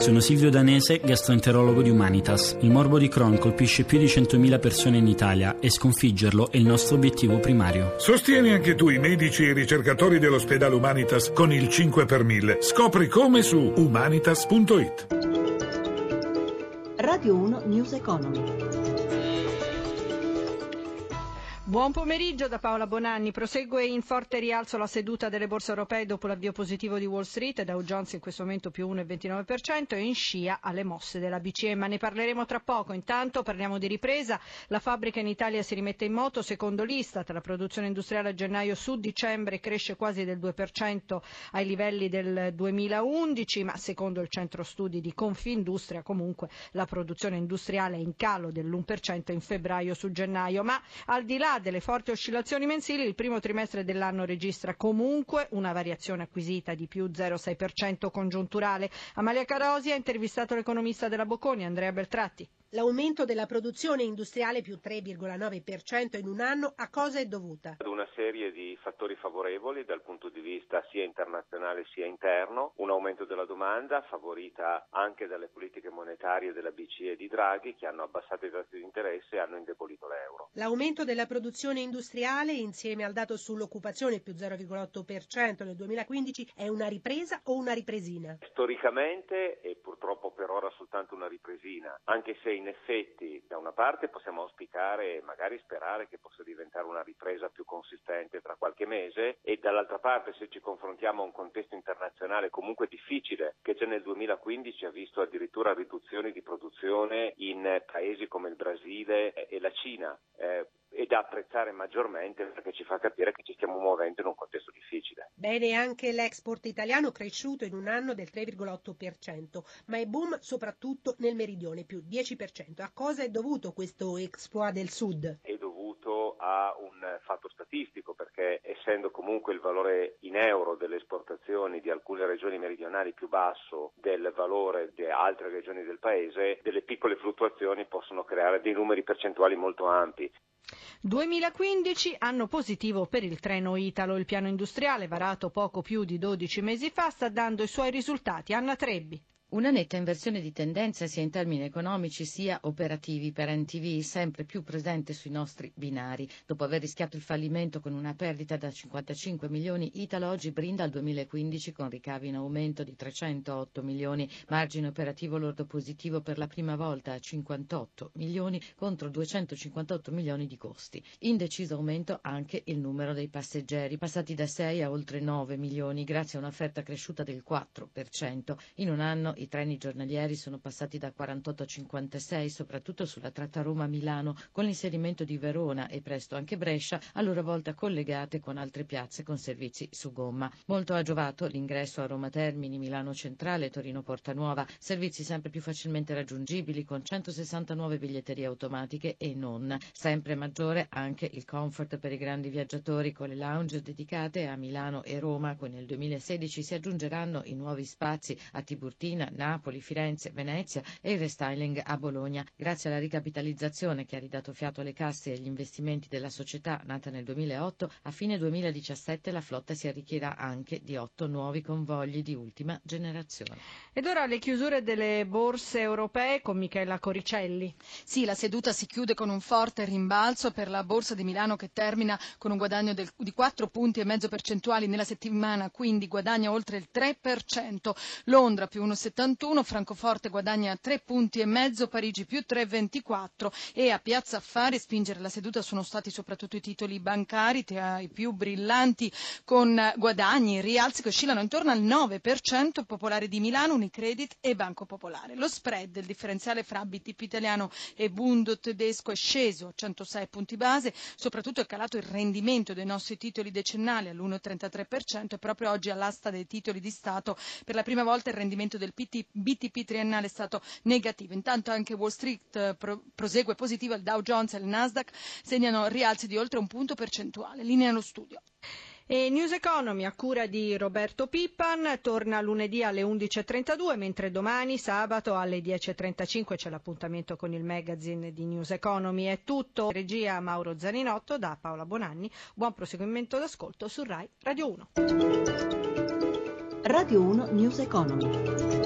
Sono Silvio Danese, gastroenterologo di Humanitas. Il morbo di Crohn colpisce più di 100.000 persone in Italia e sconfiggerlo è il nostro obiettivo primario. Sostieni anche tu i medici e i ricercatori dell'ospedale Humanitas con il 5 per 1000. Scopri come su humanitas.it. Radio 1 News Economy. Buon pomeriggio da Paola Bonanni. Prosegue in forte rialzo la seduta delle borse europee dopo l'avvio positivo di Wall Street, Dow Jones in questo momento più 1,29% e in scia alle mosse della BCE, ma ne parleremo tra poco. Intanto parliamo di ripresa, la fabbrica in Italia si rimette in moto, secondo l'Istat la produzione industriale a gennaio su dicembre cresce quasi del 2% ai livelli del 2011, ma secondo il centro studi di Confindustria comunque la produzione industriale è in calo dell'1% in febbraio su gennaio, ma al di là delle forti oscillazioni mensili, il primo trimestre dell'anno registra comunque una variazione acquisita di più 0,6% congiunturale. Amalia Carosi ha intervistato l'economista della Bocconi, Andrea Beltratti. L'aumento della produzione industriale più 3,9% in un anno a cosa è dovuta? Ad una serie di fattori favorevoli dal punto di vista sia internazionale sia interno, un aumento della domanda favorita anche dalle politiche monetarie della BCE e di Draghi che hanno abbassato i tassi di interesse e hanno indebolito l'euro. L'aumento della produzione industriale insieme al dato sull'occupazione più 0,8% nel 2015 è una ripresa o una ripresina? Storicamente e purtroppo per ora soltanto una ripresina, anche se in effetti, da una parte possiamo auspicare e magari sperare che possa diventare una ripresa più consistente tra qualche mese e dall'altra parte se ci confrontiamo a un contesto internazionale comunque difficile che già nel 2015 ha visto addirittura riduzioni di produzione in paesi come il Brasile e la Cina. E da apprezzare maggiormente perché ci fa capire che ci stiamo muovendo in un contesto difficile. Bene anche l'export italiano cresciuto in un anno del 3,8%, ma è boom soprattutto nel meridione più 10%. A cosa è dovuto questo exploit del sud? È dovuto a un fatto statistico perché essendo comunque il valore in euro delle esportazioni di alcune regioni meridionali più basso del valore di altre regioni del paese, delle piccole fluttuazioni possono creare dei numeri percentuali molto ampi. 2015, anno positivo per il treno Italo. Il piano industriale, varato poco più di 12 mesi fa, sta dando i suoi risultati. Anna Trebbi. Una netta inversione di tendenza sia in termini economici sia operativi per NTV, sempre più presente sui nostri binari. Dopo aver rischiato il fallimento con una perdita da 55 milioni, Italo oggi brinda al 2015 con ricavi in aumento di 308 milioni, margine operativo lordo positivo per la prima volta a 58 milioni contro 258 milioni di costi. In deciso aumento anche il numero dei passeggeri, passati da 6 a oltre 9 milioni, grazie a un'offerta cresciuta del 4%. In un anno i treni giornalieri sono passati da 48 a 56, soprattutto sulla tratta Roma-Milano, con l'inserimento di Verona e presto anche Brescia, a loro volta collegate con altre piazze con servizi su gomma. Molto ha giovato l'ingresso a Roma Termini, Milano Centrale, Torino Porta Nuova, servizi sempre più facilmente raggiungibili con 169 biglietterie automatiche e non. Sempre maggiore anche il comfort per i grandi viaggiatori con le lounge dedicate a Milano e Roma, che nel 2016 si aggiungeranno i nuovi spazi a Tiburtina, Napoli, Firenze, Venezia e il restyling a Bologna. Grazie alla ricapitalizzazione che ha ridato fiato alle casse e agli investimenti della società nata nel 2008, a fine 2017 la flotta si arricchirà anche di 8 nuovi convogli di ultima generazione. Ed ora le chiusure delle borse europee con Michela Coricelli. Sì, la seduta si chiude con un forte rimbalzo per la borsa di Milano che termina con un guadagno di 4,5 punti percentuali nella settimana, quindi guadagna oltre il 3%. Londra più 1,71, Francoforte guadagna 3,5 punti, Parigi più 3,24 e a Piazza Affari spingere la seduta sono stati soprattutto i titoli bancari, i più brillanti con guadagni, rialzi che oscillano intorno al 9%, Popolare di Milano, Unicredit e Banco Popolare. Lo spread, il differenziale fra BTP italiano e Bund tedesco è sceso a 106 punti base, soprattutto è calato il rendimento dei nostri titoli decennali all'1,33% e proprio oggi all'asta dei titoli di Stato per la prima volta il rendimento del BTP triennale è stato negativo. Intanto anche Wall Street prosegue positivo, il Dow Jones e il Nasdaq segnano rialzi di oltre 1 punto percentuale. Linea allo studio. E News Economy a cura di Roberto Pippan torna lunedì alle 11.32, mentre domani sabato alle 10.35 c'è l'appuntamento con il magazine di News Economy. È tutto. Regia Mauro Zaninotto, da Paola Bonanni. Buon proseguimento d'ascolto su Rai Radio 1. Radio 1 News Economy.